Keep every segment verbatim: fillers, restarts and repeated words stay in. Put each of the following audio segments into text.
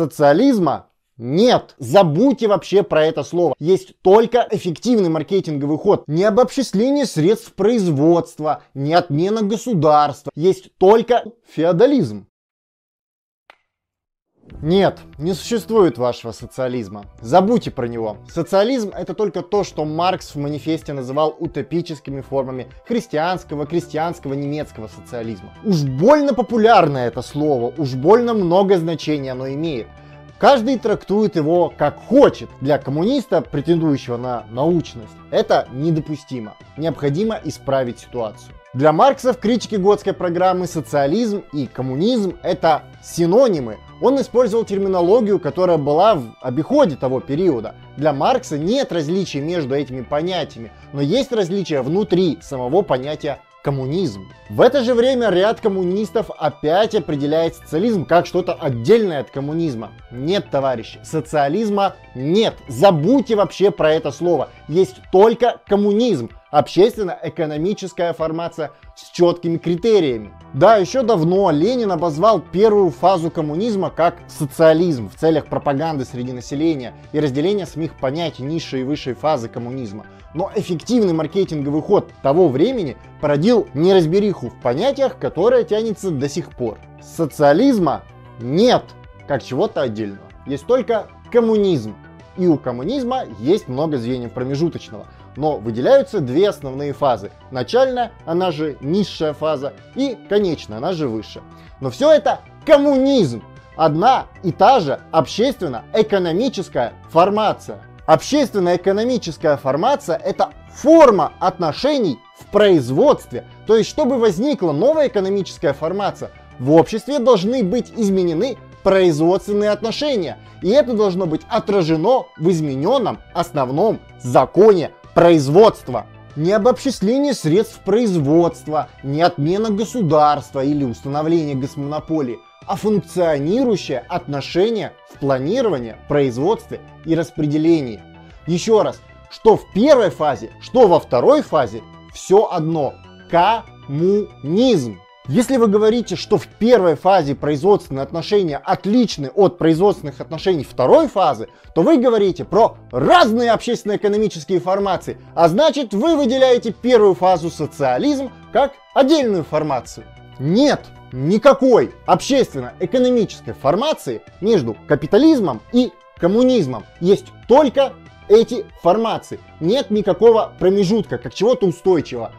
социализма нет. Забудьте вообще про это слово. Есть только эффективный маркетинговый ход. Не об обобществлении средств производства, не отмена государства. Есть только феодализм. Нет, не существует вашего социализма. Забудьте про него. Социализм — это только то, что Маркс в манифесте называл утопическими формами христианского, крестьянского, немецкого социализма. Уж больно популярно это слово, уж больно много значения оно имеет. Каждый трактует его как хочет. Для коммуниста, претендующего на научность, это недопустимо. Необходимо исправить ситуацию. Для Маркса в критике Готской программы социализм и коммунизм — это синонимы. Он использовал терминологию, которая была в обиходе того периода. Для Маркса нет различий между этими понятиями, но есть различия внутри самого понятия коммунизм. В это же время ряд коммунистов опять определяет социализм как что-то отдельное от коммунизма. Нет, товарищи, социализма нет. Забудьте вообще про это слово. Есть только коммунизм. Общественно-экономическая формация с четкими критериями. Да, еще давно Ленин обозвал первую фазу коммунизма как социализм в целях пропаганды среди населения и разделения самих понятий низшей и высшей фазы коммунизма. Но эффективный маркетинговый ход того времени породил неразбериху в понятиях, которая тянется до сих пор. Социализма нет как чего-то отдельного. Есть только коммунизм. И у коммунизма есть много звеньев промежуточного. Но выделяются две основные фазы. Начальная, она же низшая фаза, и конечная, она же высшая. Но все это коммунизм. Одна и та же общественно-экономическая формация. Общественно-экономическая формация – это форма отношений в производстве. То есть, чтобы возникла новая экономическая формация, в обществе должны быть изменены производственные отношения. И это должно быть отражено в измененном основном законе производства. Не обобществление средств производства, не отмена государства или установление госмонополии, а функционирующее отношение в планировании, производстве и распределении. Еще раз, что в первой фазе, что во второй фазе, все одно – коммунизм. Если вы говорите, что в первой фазе производственные отношения отличны от производственных отношений второй фазы, то вы говорите про разные общественно-экономические формации, а значит, вы выделяете первую фазу социализм как отдельную формацию. Нет никакой общественно-экономической формации между капитализмом и коммунизмом. Есть только эти формации. Нет никакого промежутка, как чего-то устойчивого.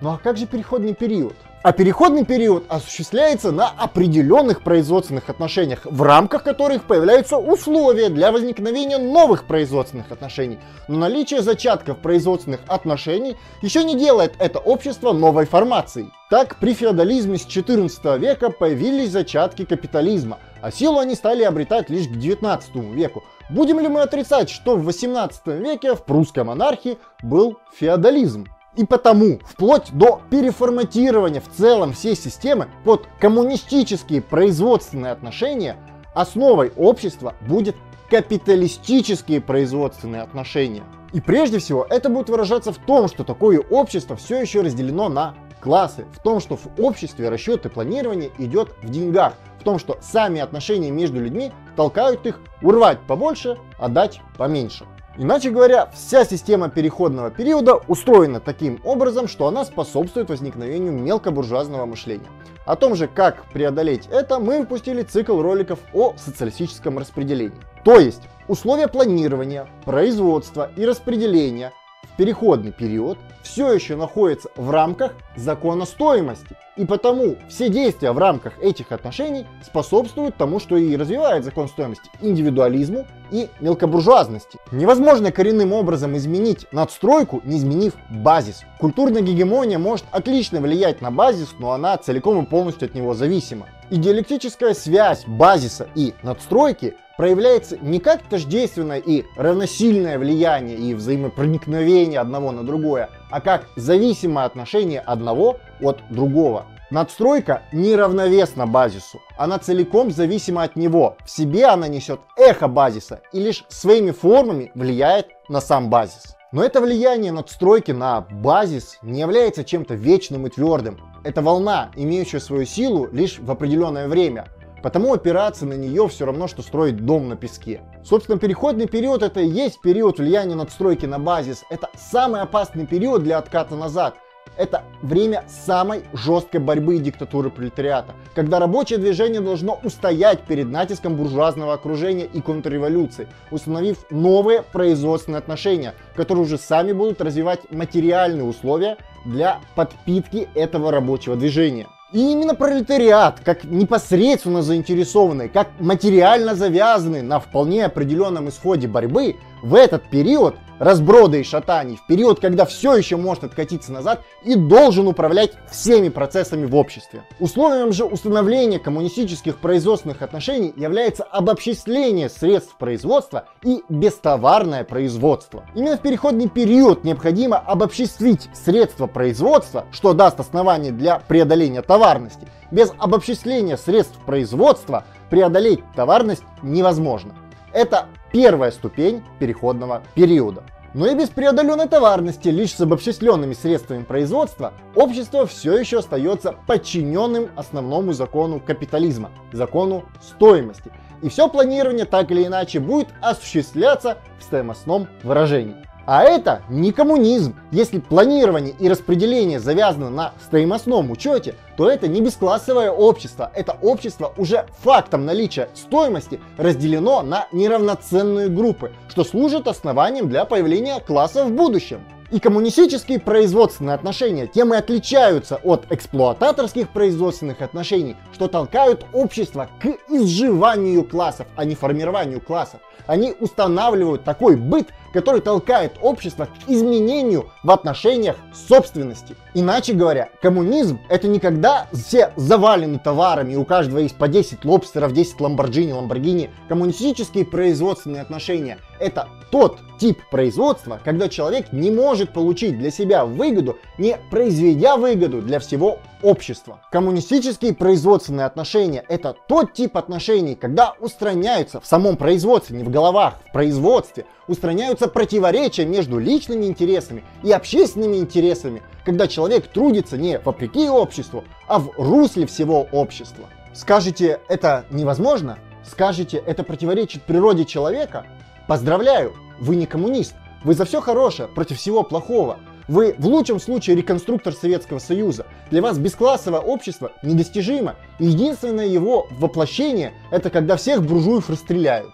Ну а как же переходный период? А переходный период осуществляется на определенных производственных отношениях, в рамках которых появляются условия для возникновения новых производственных отношений. Но наличие зачатков производственных отношений еще не делает это общество новой формацией. Так, при феодализме с четырнадцатого века появились зачатки капитализма, а силу они стали обретать лишь к девятнадцатому веку. Будем ли мы отрицать, что в восемнадцатом веке в прусской монархии был феодализм? И потому, вплоть до переформатирования в целом всей системы под коммунистические производственные отношения, основой общества будет капиталистические производственные отношения. И прежде всего это будет выражаться в том, что такое общество все еще разделено на классы, в том, что в обществе расчет и планирование идет в деньгах, в том, что сами отношения между людьми толкают их урвать побольше, а дать поменьше. Иначе говоря, вся система переходного периода устроена таким образом, что она способствует возникновению мелкобуржуазного мышления. О том же, как преодолеть это, мы выпустили цикл роликов о социалистическом распределении. То есть, условия планирования, производства и распределения в переходный период все еще находятся в рамках закона стоимости. И потому все действия в рамках этих отношений способствуют тому, что и развивает закон стоимости – индивидуализму и мелкобуржуазности. Невозможно коренным образом изменить надстройку, не изменив базис. Культурная гегемония может отлично влиять на базис, но она целиком и полностью от него зависима. И диалектическая связь базиса и надстройки проявляется не как тождественное и равносильное влияние и взаимопроникновение одного на другое, а как зависимое отношение одного от другого. Надстройка неравновесна базису, она целиком зависима от него, в себе она несет эхо базиса и лишь своими формами влияет на сам базис. Но это влияние надстройки на базис не является чем-то вечным и твердым, это волна, имеющая свою силу лишь в определенное время. Потому опираться на нее все равно, что строить дом на песке. Собственно, переходный период — это и есть период влияния надстройки на базис. Это самый опасный период для отката назад. Это время самой жесткой борьбы и диктатуры пролетариата, когда рабочее движение должно устоять перед натиском буржуазного окружения и контрреволюции, установив новые производственные отношения, которые уже сами будут развивать материальные условия для подпитки этого рабочего движения. И именно пролетариат, как непосредственно заинтересованный, как материально завязанный на вполне определенном исходе борьбы, в этот период разброда и шатаний, в период, когда все еще может откатиться назад, и должен управлять всеми процессами в обществе. Условием же установления коммунистических производственных отношений является обобществление средств производства и бестоварное производство. Именно в переходный период необходимо обобществить средства производства, что даст основание для преодоления товарности. Без обобществления средств производства преодолеть товарность невозможно. Это первая ступень переходного периода. Но и без преодоленной товарности, лишь с обобществленными средствами производства, общество все еще остается подчиненным основному закону капитализма, закону стоимости. И все планирование так или иначе будет осуществляться в стоимостном выражении. А это не коммунизм. Если планирование и распределение завязаны на стоимостном учете, то это не бесклассовое общество. Это общество уже фактом наличия стоимости разделено на неравноценные группы, что служит основанием для появления классов в будущем. И коммунистические производственные отношения тем и отличаются от эксплуататорских производственных отношений, что толкают общество к изживанию классов, а не формированию классов. Они устанавливают такой быт, который толкает общество к изменению в отношениях собственности. Иначе говоря, коммунизм — это не когда все завалены товарами, у каждого есть по десять лобстеров, десять ламборджини, ламборгини. Коммунистические производственные отношения — это тот тип производства, когда человек не может получить для себя выгоду, не произведя выгоду для всего общества. Коммунистические производственные отношения — это тот тип отношений, когда устраняются в самом производстве, не в головах, в производстве, устраняются противоречия между личными интересами и общественными интересами, когда человек трудится не вопреки обществу, а в русле всего общества. Скажете, это невозможно? Скажете, это противоречит природе человека? Поздравляю, вы не коммунист, вы за все хорошее, против всего плохого. Вы в лучшем случае реконструктор Советского Союза. Для вас бесклассовое общество недостижимо, и единственное его воплощение – это когда всех буржуев расстреляют.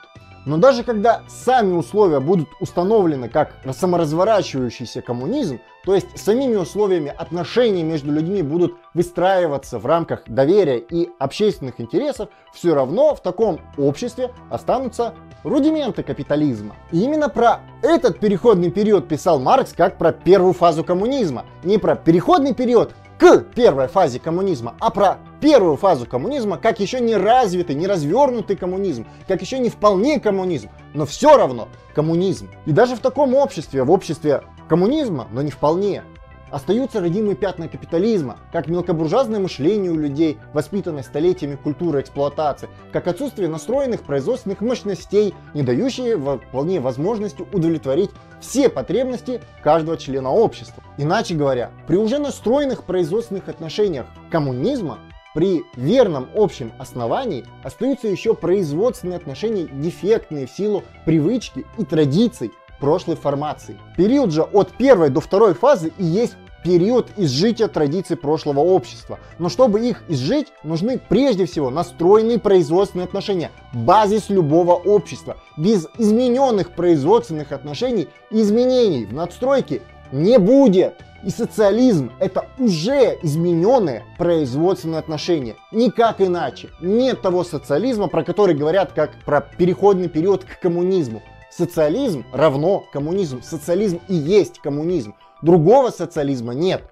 Но даже когда сами условия будут установлены как саморазворачивающийся коммунизм, то есть самими условиями отношения между людьми будут выстраиваться в рамках доверия и общественных интересов, все равно в таком обществе останутся рудименты капитализма. И именно про этот переходный период писал Маркс как про первую фазу коммунизма, не про переходный период к первой фазе коммунизма, а про первую фазу коммунизма как еще не развитый, не развернутый коммунизм, как еще не вполне коммунизм, но все равно коммунизм. И даже в таком обществе, в обществе коммунизма, но не вполне, остаются родимые пятна капитализма, как мелкобуржуазное мышление у людей, воспитанное столетиями культуры эксплуатации, как отсутствие настроенных производственных мощностей, не дающие вполне возможности удовлетворить все потребности каждого члена общества. Иначе говоря, при уже настроенных производственных отношениях коммунизма, при верном общем основании остаются еще производственные отношения, дефектные в силу привычки и традиций прошлой формации. Период же от первой до второй фазы и есть период изжития традиций прошлого общества. Но чтобы их изжить, нужны прежде всего настроенные производственные отношения, базис любого общества. Без измененных производственных отношений изменений в надстройке не будет. И социализм – это уже измененные производственные отношения. Никак иначе. Нет того социализма, про который говорят как про переходный период к коммунизму. Социализм равно коммунизм. Социализм и есть коммунизм. Другого социализма нет.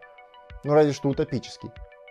Ну разве что утопический.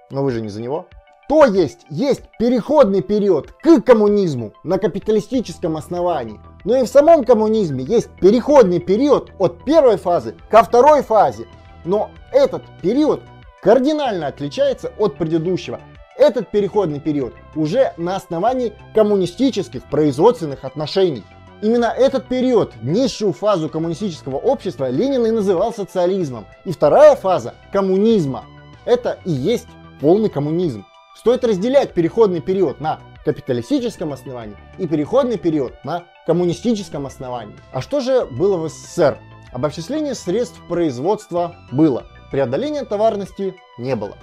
Но вы же не за него. То есть, есть переходный период к коммунизму на капиталистическом основании. Но и в самом коммунизме есть переходный период от первой фазы ко второй фазе. Но этот период кардинально отличается от предыдущего. Этот переходный период уже на основании коммунистических производственных отношений. Именно этот период, низшую фазу коммунистического общества, Ленин и называл социализмом. И вторая фаза коммунизма — это и есть полный коммунизм. Стоит разделять переходный период на капиталистическом основании и переходный период на коммунистическом основании. А что же было в СССР? Обобщение средств производства было, преодоления товарности не было.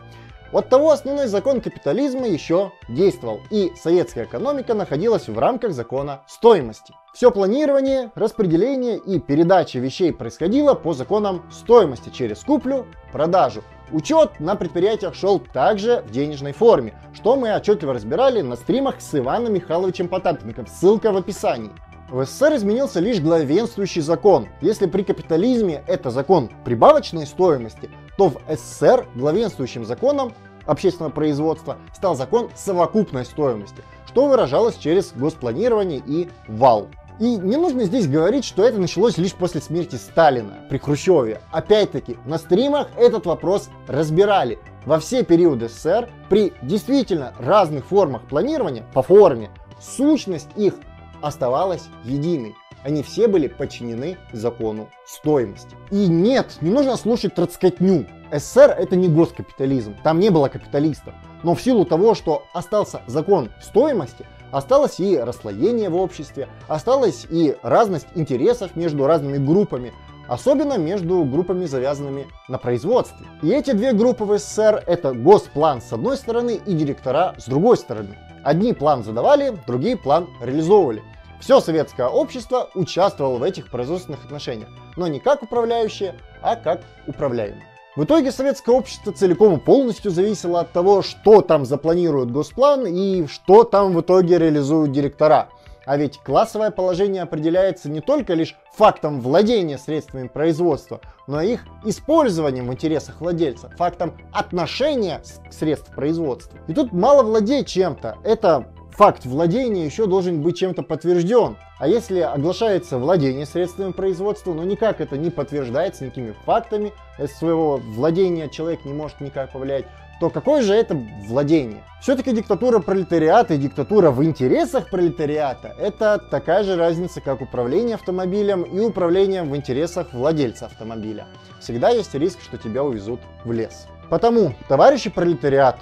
Оттого основной закон капитализма еще действовал, и советская экономика находилась в рамках закона стоимости. Все планирование, распределение и передача вещей происходило по законам стоимости через куплю, продажу. Учет на предприятиях шел также в денежной форме, что мы отчетливо разбирали на стримах с Иваном Михайловичем Потапенко, ссылка в описании. В СССР изменился лишь главенствующий закон. Если при капитализме это закон прибавочной стоимости, то в СССР главенствующим законом общественного производства стал закон совокупной стоимости, что выражалось через госпланирование и ВАЛ. И не нужно здесь говорить, что это началось лишь после смерти Сталина при Хрущеве. Опять-таки, на стримах этот вопрос разбирали. Во все периоды СССР при действительно разных формах планирования, по форме, сущность их оставалась единой. Они все были подчинены закону стоимости. И нет, не нужно слушать троцкотню. СССР это не госкапитализм, там не было капиталистов. Но в силу того, что остался закон стоимости, осталось и расслоение в обществе, осталась и разность интересов между разными группами, особенно между группами, завязанными на производстве. И эти две группы в СССР это госплан с одной стороны и директора с другой стороны. Одни план задавали, другие план реализовывали. Все советское общество участвовало в этих производственных отношениях, но не как управляющие, а как управляемые. В итоге советское общество целиком и полностью зависело от того, что там запланирует госплан и что там в итоге реализуют директора. А ведь классовое положение определяется не только лишь фактом владения средствами производства, но и их использованием в интересах владельца, фактом отношения к средствам производства. И тут мало владеть чем-то, это факт владения еще должен быть чем-то подтвержден. А если оглашается владение средствами производства, но никак это не подтверждается никакими фактами, своего владения человек не может никак повлиять, то какое же это владение? Все-таки диктатура пролетариата и диктатура в интересах пролетариата это такая же разница, как управление автомобилем и управление в интересах владельца автомобиля. Всегда есть риск, что тебя увезут в лес. Потому, товарищи пролетариат,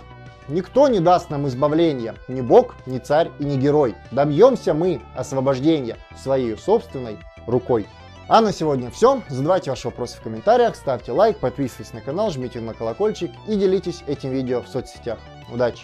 никто не даст нам избавления, ни бог, ни царь и ни герой. Добьемся мы освобождения своей собственной рукой. А на сегодня все. Задавайте ваши вопросы в комментариях, ставьте лайк, подписывайтесь на канал, жмите на колокольчик и делитесь этим видео в соцсетях. Удачи!